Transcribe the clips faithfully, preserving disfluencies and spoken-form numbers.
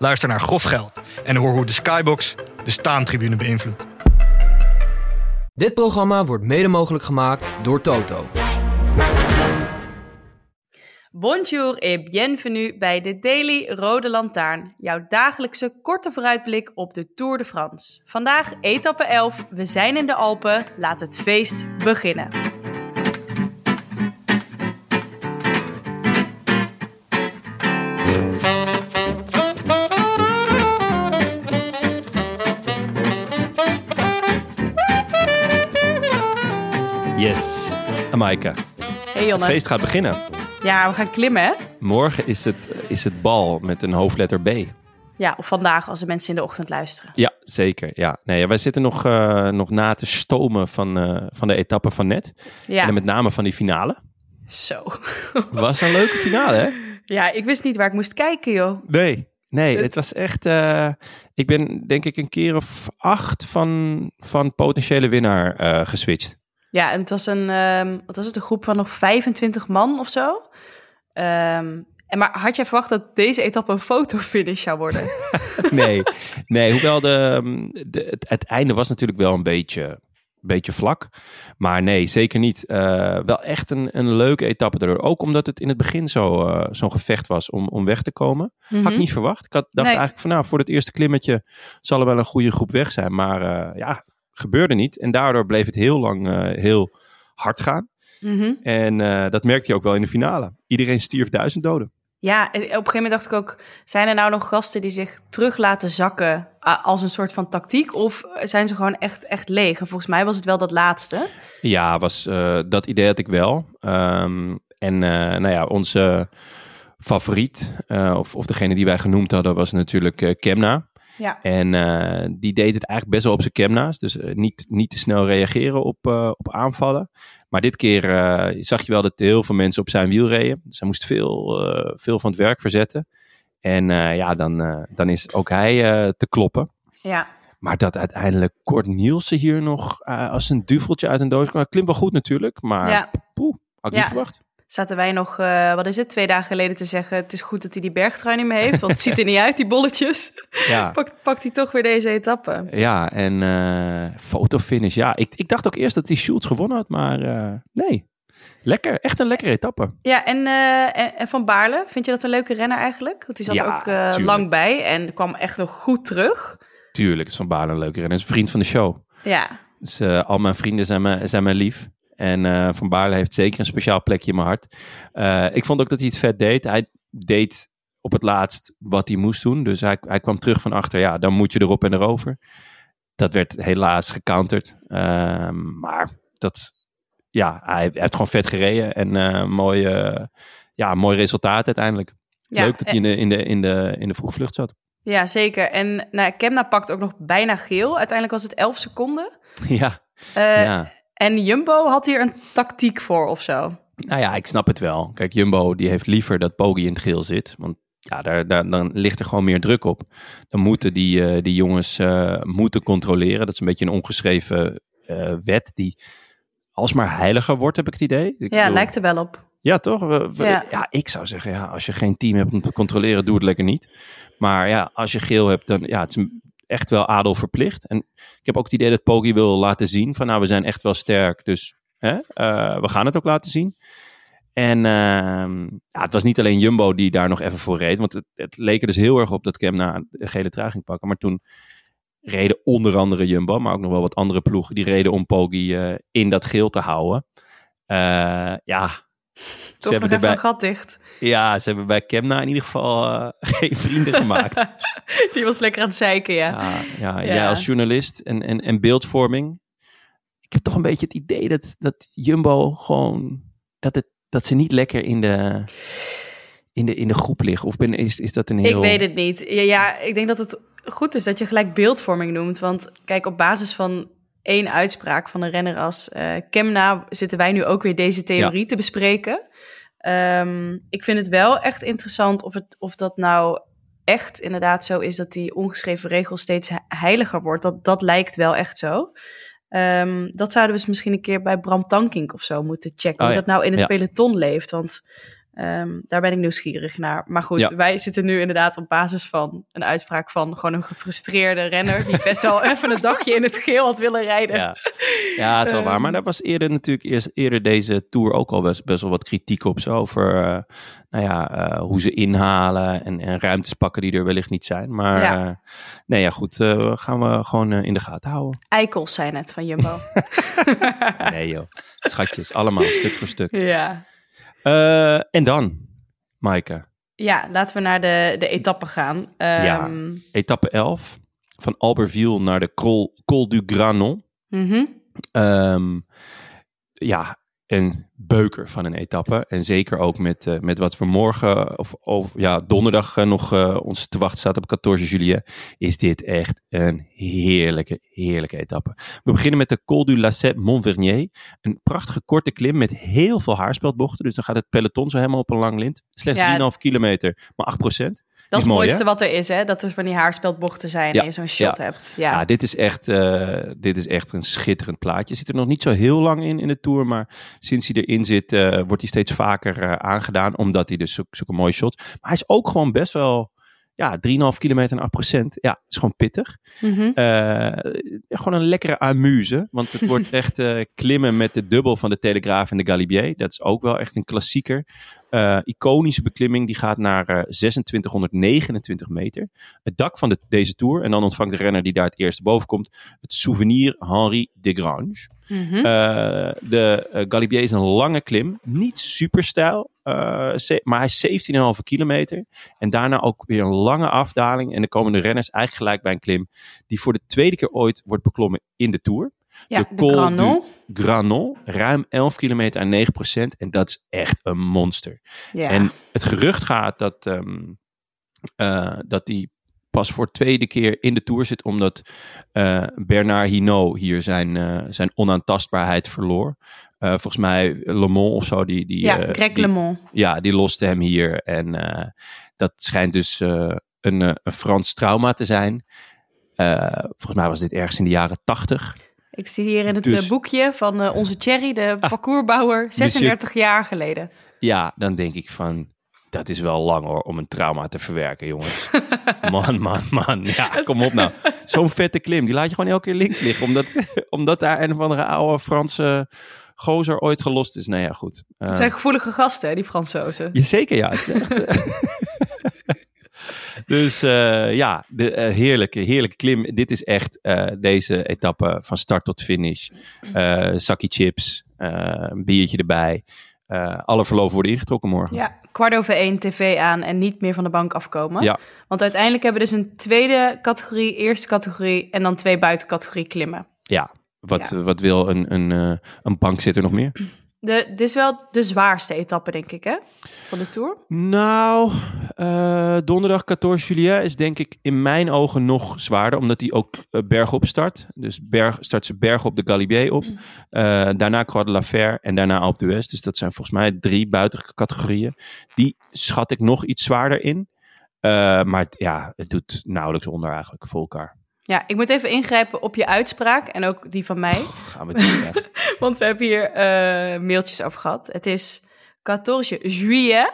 Luister naar Grof Geld en hoor hoe de Skybox de staantribune beïnvloedt. Dit programma wordt mede mogelijk gemaakt door Toto. Bonjour et bienvenue bij de Daily Rode Lantaarn. Jouw dagelijkse korte vooruitblik op de Tour de France. Vandaag etappe elf, we zijn in de Alpen, laat het feest beginnen. Yes, Amaika. Hey Jonne. Het feest gaat beginnen. Ja, we gaan klimmen, hè? Morgen is het, is het bal met een hoofdletter B. Ja, of vandaag als de mensen in de ochtend luisteren. Ja, zeker. Ja. Nee, wij zitten nog, uh, nog na te stomen van, uh, van de etappe van net. Ja. En met name van die finale. Zo. Was een leuke finale, hè? Ja, ik wist niet waar ik moest kijken, joh. Nee, nee, het was echt... Uh, ik ben denk ik een keer of acht van, van potentiële winnaar uh, geswitcht. Ja, en het was een, um, wat was het, een groep van nog vijfentwintig man of zo. Um, en maar had jij verwacht dat deze etappe een fotofinish zou worden? nee, nee, hoewel de, de, het, het einde was natuurlijk wel een beetje, beetje vlak. Maar nee, zeker niet. Uh, wel echt een, een leuke etappe daardoor. Ook omdat het in het begin zo, uh, zo'n gevecht was om, om weg te komen. Mm-hmm. Had ik niet verwacht. Ik had, dacht nee. eigenlijk van nou, voor het eerste klimmetje zal er wel een goede groep weg zijn. Maar uh, ja... gebeurde niet. En daardoor bleef het heel lang uh, heel hard gaan. Mm-hmm. En uh, dat merkte je ook wel in de finale. Iedereen stierf duizend doden. Ja, en op een gegeven moment dacht ik ook... zijn er nou nog gasten die zich terug laten zakken... Uh, als een soort van tactiek? Of zijn ze gewoon echt, echt leeg? En volgens mij was het wel dat laatste. Ja, was, uh, dat idee had ik wel. Um, en uh, nou ja, onze favoriet... Uh, of, of degene die wij genoemd hadden... was natuurlijk uh, Kemna. Ja. En uh, die deed het eigenlijk best wel op zijn Kemna's. Dus uh, niet, niet te snel reageren op, uh, op aanvallen. Maar dit keer uh, zag je wel dat heel veel mensen op zijn wiel reden. Dus hij moest veel, uh, veel van het werk verzetten. En uh, ja, dan, uh, dan is ook hij uh, te kloppen. Ja. Maar dat uiteindelijk Kort Nielsen hier nog uh, als een duveltje uit een doos kwam. Klimt wel goed natuurlijk, maar ja. poeh, had ik ja. niet verwacht. Zaten wij nog, uh, wat is het, twee dagen geleden te zeggen... het is goed dat hij die bergtrui niet meer heeft... want het ziet er niet uit, die bolletjes. Ja. Pakt, pakt hij toch weer deze etappe. Ja, en uh, fotofinish. Ja, ik, ik dacht ook eerst dat die Schultz gewonnen had... maar uh, nee, lekker. Echt een lekkere etappe. Ja, en, uh, en, en Van Baarle, vind je dat een leuke renner eigenlijk? Want die zat ja, ook uh, lang bij en kwam echt nog goed terug. Tuurlijk is Van Baarle een leuke renner. Hij is een vriend van de show. Ja. Dus uh, al mijn vrienden zijn me, zijn me lief... En uh, Van Baarle heeft zeker een speciaal plekje in mijn hart. Uh, ik vond ook dat hij het vet deed. Hij deed op het laatst wat hij moest doen. Dus hij, hij kwam terug van achter. Ja, dan moet je erop en erover. Dat werd helaas gecounterd. Uh, maar dat, ja, hij, hij heeft gewoon vet gereden. En uh, mooi, uh, ja, mooi resultaat uiteindelijk. Ja, leuk dat en... hij in de, in de, in de, in de vroege vlucht zat. Ja, zeker. En nou, Kemna pakt ook nog bijna geel. Uiteindelijk was het elf seconden. Ja, uh, ja. En Jumbo had hier een tactiek voor of zo? Nou ja, ik snap het wel. Kijk, Jumbo die heeft liever dat Pogi in het geel zit. Want ja, daar, daar, dan ligt er gewoon meer druk op. Dan moeten die, uh, die jongens uh, moeten controleren. Dat is een beetje een ongeschreven uh, wet die alsmaar heiliger wordt, heb ik het idee. Ik ja, bedoel... lijkt er wel op. Ja, toch? We, we, ja. ja, ik zou zeggen, ja, als je geen team hebt om te controleren, doe het lekker niet. Maar ja, als je geel hebt, dan ja, het is een... echt wel adel verplicht. En ik heb ook het idee dat Pogi wil laten zien van nou, we zijn echt wel sterk, dus hè, uh, we gaan het ook laten zien. En uh, ja, het was niet alleen Jumbo die daar nog even voor reed, want het, het leek er dus heel erg op dat Kemna de gele trui ging pakken. Maar toen reden onder andere Jumbo, maar ook nog wel wat andere ploegen, die reden om Pogi uh, in dat geel te houden. Uh, ja... Toch nog even bij... een gat dicht. Ja, ze hebben bij Kemna in ieder geval uh, geen vrienden gemaakt. Die was lekker aan het zeiken, ja. Ja, ja, ja. Jij als journalist en, en, en beeldvorming. Ik heb toch een beetje het idee dat, dat Jumbo gewoon... Dat, het, dat ze niet lekker in de, in de, in de groep liggen. Of ben, is, is dat een heel... Ik weet het niet. Ja, ja, ik denk dat het goed is dat je gelijk beeldvorming noemt. Want kijk, op basis van één uitspraak van een renner als uh, Kemna zitten wij nu ook weer deze theorie ja. te bespreken. Um, ik vind het wel echt interessant of, het, of dat nou echt inderdaad zo is dat die ongeschreven regel steeds heiliger wordt. Dat, dat lijkt wel echt zo. Um, dat zouden we misschien een keer bij Bram Tankink of zo moeten checken. Oh, ja. Of dat nou in het ja. peloton leeft, want um, daar ben ik nieuwsgierig naar. Maar goed, ja. wij zitten nu inderdaad op basis van een uitspraak van gewoon een gefrustreerde renner die best wel even een dagje in het geel had willen rijden. Ja, ja dat is wel um, waar. Maar daar was eerder natuurlijk eerst, eerder deze Tour ook al best, best wel wat kritiek op. Zo over uh, nou ja, uh, hoe ze inhalen en, en ruimtes pakken die er wellicht niet zijn. Maar ja. Uh, nee, ja goed, uh, gaan we gewoon uh, in de gaten houden. Eikels zijn het van Jumbo. Nee joh, schatjes, allemaal stuk voor stuk. Ja. Uh, en dan, Maaike. Ja, laten we naar de, de etappe gaan. Um, ja, etappe elf. Van Albertville naar de Col, Col du Granon. Mm-hmm. Um, ja, een beuker van een etappe. En zeker ook met, uh, met wat we morgen, of, of ja, donderdag uh, nog uh, ons te wachten staat op veertien juli. Is dit echt een heerlijke, heerlijke etappe. We beginnen met de Col du Lacet Montvernier. Een prachtige korte klim met heel veel haarspeldbochten. Dus dan gaat het peloton zo helemaal op een lang lint. Slechts ja. drie komma vijf kilometer, maar acht procent. Dat is het mooi, mooiste hè? Wat er is, hè? Dat er van die haarspeldbochten zijn ja, en je zo'n shot ja. hebt. Ja, ja dit, is echt, uh, dit is echt een schitterend plaatje. Zit er nog niet zo heel lang in, in de Tour. Maar sinds hij erin zit, uh, wordt hij steeds vaker uh, aangedaan. Omdat hij dus zo, zo'n mooie shot. Maar hij is ook gewoon best wel... Ja, drie komma vijf kilometer en acht procent. Ja, is gewoon pittig. Mm-hmm. Uh, gewoon een lekkere amuse. Want het wordt echt uh, klimmen met de dubbel van de Telegraaf en de Galibier. Dat is ook wel echt een klassieker. Uh, iconische beklimming. Die gaat naar uh, zesentwintighonderdnegenentwintig meter. Het dak van de, deze Tour. En dan ontvangt de renner die daar het eerste boven komt. Het souvenir Henri de Grange. Mm-hmm. Uh, de uh, Galibier is een lange klim. Niet super stijl. Uh, maar hij is zeventien komma vijf kilometer. En daarna ook weer een lange afdaling. En dan komen de renners eigenlijk gelijk bij een klim. Die voor de tweede keer ooit wordt beklommen in de Tour. Ja, de Col de Granon. Du Granon. Ruim elf kilometer en negen procent. En dat is echt een monster. Ja. En het gerucht gaat dat, um, uh, dat die pas voor de tweede keer in de Tour zit. Omdat uh, Bernard Hinault hier zijn, uh, zijn onaantastbaarheid verloor. Uh, volgens mij LeMond of zo. Die, die, ja, uh, Greg LeMond. Ja, die loste hem hier. En uh, dat schijnt dus uh, een, uh, een Frans trauma te zijn. Uh, volgens mij was dit ergens in de jaren tachtig. Ik zie hier in het dus, uh, boekje van uh, onze Thierry, de ah, parcoursbouwer, zesendertig monsieur, jaar geleden. Ja, dan denk ik van... Dat is wel lang hoor, om een trauma te verwerken, jongens. Man, man, man. Ja, kom op nou. Zo'n vette klim, die laat je gewoon elke keer links liggen. Omdat, omdat daar een of andere oude Franse gozer ooit gelost is. Nou ja, goed. Uh, het zijn gevoelige gasten, hè, die Fransozen. Ja, zeker, ja. Het is echt, uh, dus uh, ja, de uh, heerlijke, heerlijke klim. Dit is echt uh, deze etappe van start tot finish. Uh, zakkie chips, uh, een biertje erbij. Uh, alle verloven worden ingetrokken morgen. Ja, kwart over één tv aan en niet meer van de bank afkomen. Ja. Want uiteindelijk hebben we dus een tweede categorie, eerste categorie en dan twee buitencategorie klimmen. Ja, wat, ja. wat wil een, een, een bankzitter nog meer? De, dit is wel de zwaarste etappe, denk ik, hè? Van de Tour. Nou, uh, donderdag veertien juli is denk ik in mijn ogen nog zwaarder. Omdat hij ook uh, bergop start. Dus berg, start ze bergop de Galibier op. Uh, daarna Croix de la Ferre en daarna Alpe d'Huez. Dus dat zijn volgens mij drie buitencategorieën. Die schat ik nog iets zwaarder in. Uh, maar ja, het doet nauwelijks onder eigenlijk voor elkaar. Ja, ik moet even ingrijpen op je uitspraak en ook die van mij. Oh, gaan we doen, echt. Want we hebben hier uh, mailtjes over gehad. Het is veertien juillet.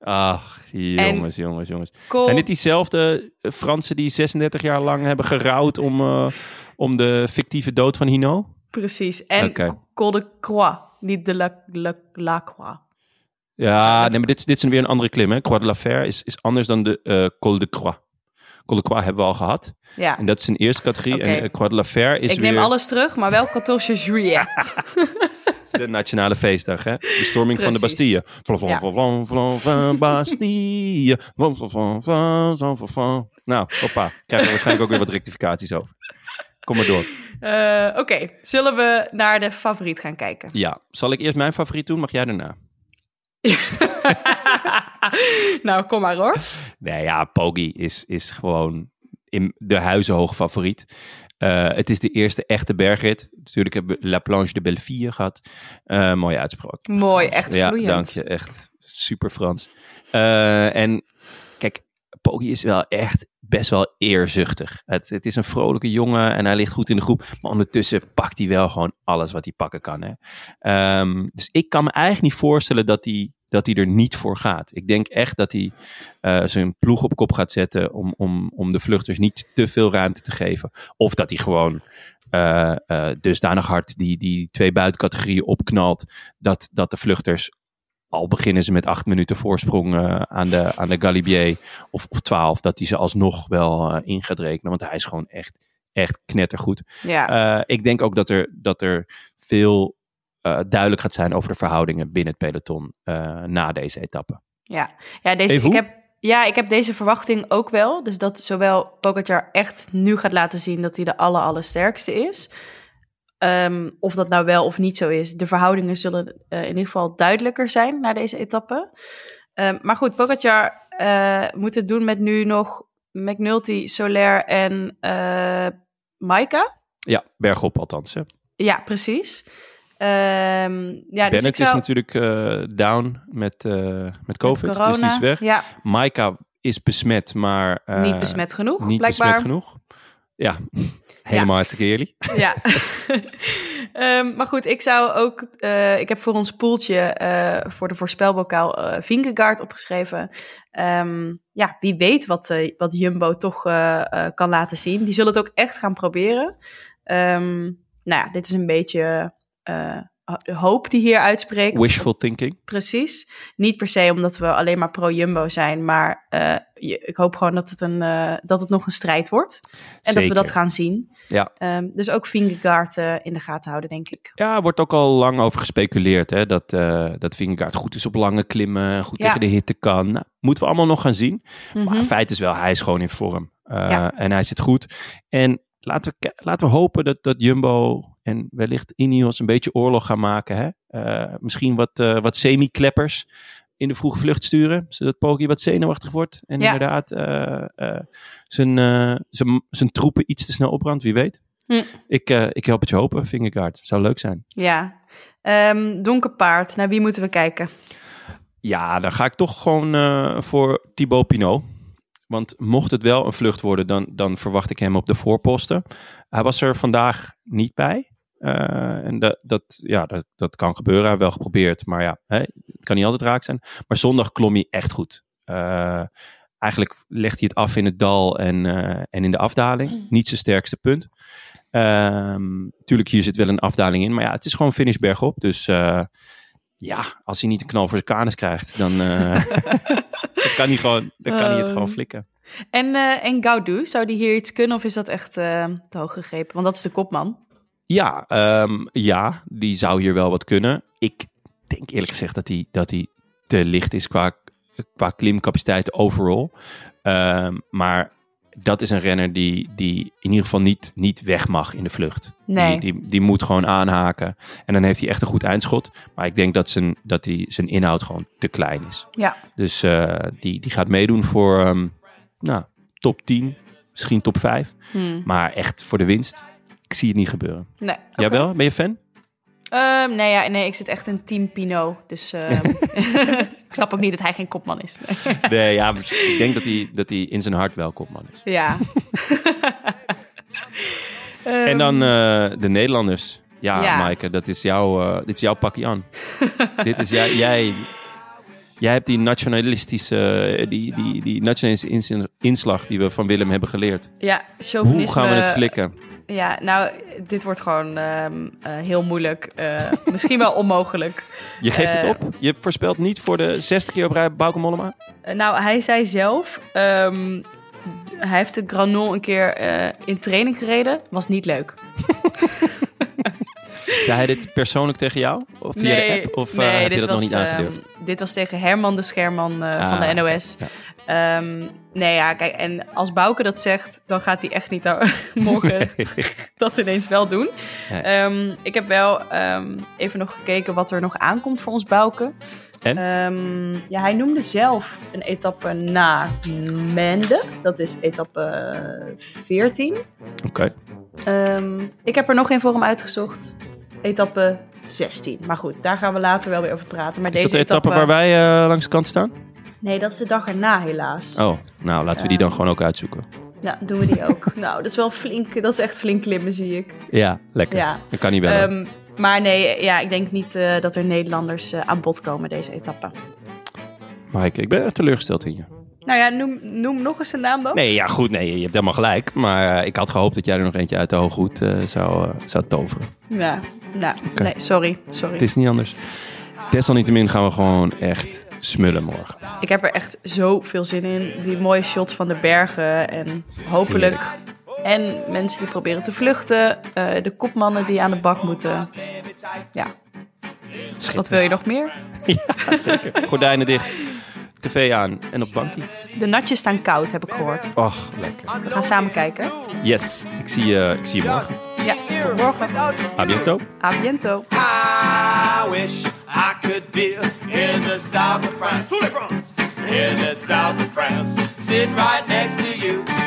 Ach, jongens, jongens, jongens. Col... Zijn dit diezelfde Fransen die zesendertig jaar lang hebben gerouwd om, uh, om de fictieve dood van Hinault? Precies. En okay. Col de Croix, niet de la, la, la Croix. Ja, nee, maar dit, dit is weer een andere klim, hè? Croix de la Ferre is, is anders dan de uh, Col de Croix. Collequois hebben we al gehad. Ja. En dat is een eerste categorie. Okay. En uh, Croix de la Ferre is Ik neem weer... alles terug, maar wel veertien juillet. De nationale feestdag, hè? De storming van de Bastille. Ja. Van Bastille. Nou, hoppa. Krijgen we waarschijnlijk ook weer wat rectificaties over. Kom maar door. Uh, Oké, okay. Zullen we naar de favoriet gaan kijken? Ja. Zal ik eerst mijn favoriet doen? Mag jij daarna? Nou, kom maar hoor. Nee, ja, Pogi is, is gewoon... in de huizenhoog favoriet. Uh, het is de eerste echte bergrit. Natuurlijk hebben we La Planche de Belleville gehad. Uh, mooie uitspraak. Mooi, echt vloeiend. Ja, dank je. Echt super Frans. Uh, en kijk, Pogi is wel echt best wel eerzuchtig. Het, het is een vrolijke jongen en hij ligt goed in de groep. Maar ondertussen pakt hij wel gewoon alles wat hij pakken kan. Hè? Um, dus ik kan me eigenlijk niet voorstellen dat hij... dat hij er niet voor gaat. Ik denk echt dat hij uh, zijn ploeg op kop gaat zetten... Om, om, om de vluchters niet te veel ruimte te geven. Of dat hij gewoon uh, uh, dusdanig hard die, die twee buitencategorieën opknalt... Dat, dat de vluchters, al beginnen ze met acht minuten voorsprong uh, aan, de, aan de Galibier... of, of twaalf, dat hij ze alsnog wel uh, in gaat rekenen. Want hij is gewoon echt, echt knettergoed. Ja. Uh, ik denk ook dat er, dat er veel... Uh, duidelijk gaat zijn over de verhoudingen binnen het peloton uh, na deze etappe. Ja, ja, deze, ik heb, ja, ik heb deze verwachting ook wel. Dus dat zowel Pogacar echt nu gaat laten zien dat hij de aller, allersterkste is. Um, of dat nou wel of niet zo is. De verhoudingen zullen uh, in ieder geval duidelijker zijn na deze etappe. Um, maar goed, Pogacar uh, moet het doen met nu nog McNulty, Soler en uh, Maika. Ja, bergop althans. Hè. Ja, precies. Um, ja, Bennett dus zou... is natuurlijk uh, down met, uh, met COVID, met corona, dus die is weg. Ja. Maika is besmet, maar... Uh, niet besmet genoeg, niet blijkbaar. Besmet genoeg. Ja, helemaal ja. hartstikke eerlijk. Ja. um, maar goed, ik zou ook... Uh, ik heb voor ons poeltje, uh, voor de voorspelbokaal, uh, Vingegaard opgeschreven. Um, ja, wie weet wat, uh, wat Jumbo toch uh, uh, kan laten zien. Die zullen het ook echt gaan proberen. Um, nou ja, dit is een beetje... Uh, hoop die hier uitspreekt. Wishful thinking. Precies. Niet per se omdat we alleen maar pro-Jumbo zijn, maar uh, je, ik hoop gewoon dat het, een, uh, dat het nog een strijd wordt. En Zeker. Dat we dat gaan zien. Ja. Um, dus ook Vingegaard uh, in de gaten houden, denk ik. Ja, er wordt ook al lang over gespeculeerd, hè, dat, uh, dat Vingegaard goed is op lange klimmen, goed ja. tegen de hitte kan. Nou, moeten we allemaal nog gaan zien. Mm-hmm. Maar het feit is wel, hij is gewoon in vorm. Uh, ja. En hij zit goed. En laten we, laten we hopen dat, dat Jumbo... en wellicht Ineos een beetje oorlog gaan maken. Hè? Uh, misschien wat, uh, wat semi-kleppers in de vroege vlucht sturen. Zodat Pogi wat zenuwachtig wordt. En ja. inderdaad uh, uh, zijn, uh, zijn, zijn troepen iets te snel opbrandt. Wie weet. Hm. Ik, uh, ik help het je hopen, Vingegaard. Zou leuk zijn. Ja. Um, donker paard. Naar wie moeten we kijken? Ja, dan ga ik toch gewoon uh, voor Thibaut Pinot. Want mocht het wel een vlucht worden, dan, dan verwacht ik hem op de voorposten. Hij was er vandaag niet bij. Uh, en dat, dat, ja, dat, dat kan gebeuren. Hij heeft wel geprobeerd, maar ja, hè, het kan niet altijd raak zijn. Maar zondag klom hij echt goed. Uh, eigenlijk legt hij het af in het dal en, uh, en in de afdaling. Niet zijn sterkste punt. Uh, tuurlijk, hier zit wel een afdaling in. Maar ja, het is gewoon finish bergop. Dus uh, ja, als hij niet een knal voor zijn kanus krijgt, dan, uh, dan, kan hij gewoon, dan kan hij het gewoon flikken. En, uh, en Gaudu, zou die hier iets kunnen of is dat echt uh, te hoog gegrepen? Want dat is de kopman. Ja, um, ja, die zou hier wel wat kunnen. Ik denk eerlijk gezegd dat hij dat hij te licht is qua, qua klimcapaciteit overall. Um, maar dat is een renner die, die in ieder geval niet, niet weg mag in de vlucht. Nee. Die, die, die moet gewoon aanhaken. En dan heeft hij echt een goed eindschot. Maar ik denk dat zijn, dat die, zijn inhoud gewoon te klein is. Ja. Dus uh, die, die gaat meedoen voor um, nou, top tien, misschien top vijf. Hmm. Maar echt voor de winst. Ik zie het niet gebeuren. Nee, okay. Jij wel? Ben je fan? Um, nee, ja, nee, ik zit echt in team Pinot. Dus uh, ik snap ook niet dat hij geen kopman is. Nee, ja, ik denk dat hij, dat hij in zijn hart wel kopman is. Ja. En dan uh, de Nederlanders. Ja, ja. Maaike, dat is jouw, uh, dit is jouw pakje aan. Dit is jij... jij Jij hebt die nationalistische, die, die, die nationalistische inslag die we van Willem hebben geleerd. Ja, chauvinisme. Hoe gaan we het flikken? Ja, nou, dit wordt gewoon um, uh, heel moeilijk. Uh, misschien wel onmogelijk. Je geeft uh, het op? Je voorspelt niet voor de zesde keer op rij Bauke Mollema? Uh, nou, hij zei zelf... Um, hij heeft de Granon een keer uh, in training gereden. Was niet leuk. Zei hij dit persoonlijk tegen jou? Of via nee, de app? Of nee, uh, heb je dat was, nog niet aangedurfd? Uh, dit was tegen Herman de Scherman uh, ah, van de N O S. Ja. Um, nee, ja, kijk, en als Bauke dat zegt, dan gaat hij echt niet morgen nee. dat ineens wel doen. Nee. Um, ik heb wel um, even nog gekeken wat er nog aankomt voor ons Bauke. En? Um, ja, hij noemde zelf een etappe na Mende. Dat is etappe veertien. Oké. Okay. Um, ik heb er nog geen voor hem uitgezocht. Etappe zestien. Maar goed, daar gaan we later wel weer over praten. Maar is deze dat de etappe, etappe waar wij uh, langs de kant staan? Nee, dat is de dag erna helaas. Oh, nou laten we die uh, dan gewoon ook uitzoeken. Nou, doen we die ook. Nou, dat is wel flink. Dat is echt flink klimmen, zie ik. Ja, lekker. Ja. Dat kan niet bellen. Um, maar nee, ja, ik denk niet uh, dat er Nederlanders uh, aan bod komen deze etappe. Maaike, ik ben teleurgesteld in je. Nou ja, noem, noem nog eens een naam dan. Nee, ja goed, nee, je hebt helemaal gelijk. Maar uh, ik had gehoopt dat jij er nog eentje uit de hooghoed uh, zou, uh, zou toveren. Ja, nou, okay. nee, sorry, sorry. Het is niet anders. Desalniettemin gaan we gewoon echt smullen morgen. Ik heb er echt zoveel zin in. Die mooie shots van de bergen en hopelijk... Heerlijk. En mensen die proberen te vluchten. Uh, de kopmannen die aan de bak moeten. Ja. Wat wil je nog meer? Ja, zeker. Gordijnen dicht. Tv aan en op bankie. De natjes staan koud, heb ik gehoord. Och, lekker. We gaan samen kijken. Yes, ik zie je, ik zie je morgen. Ja, tot morgen. A biento. A biento. I wish I could be in the south of France. In the south of France. Sit right next to you.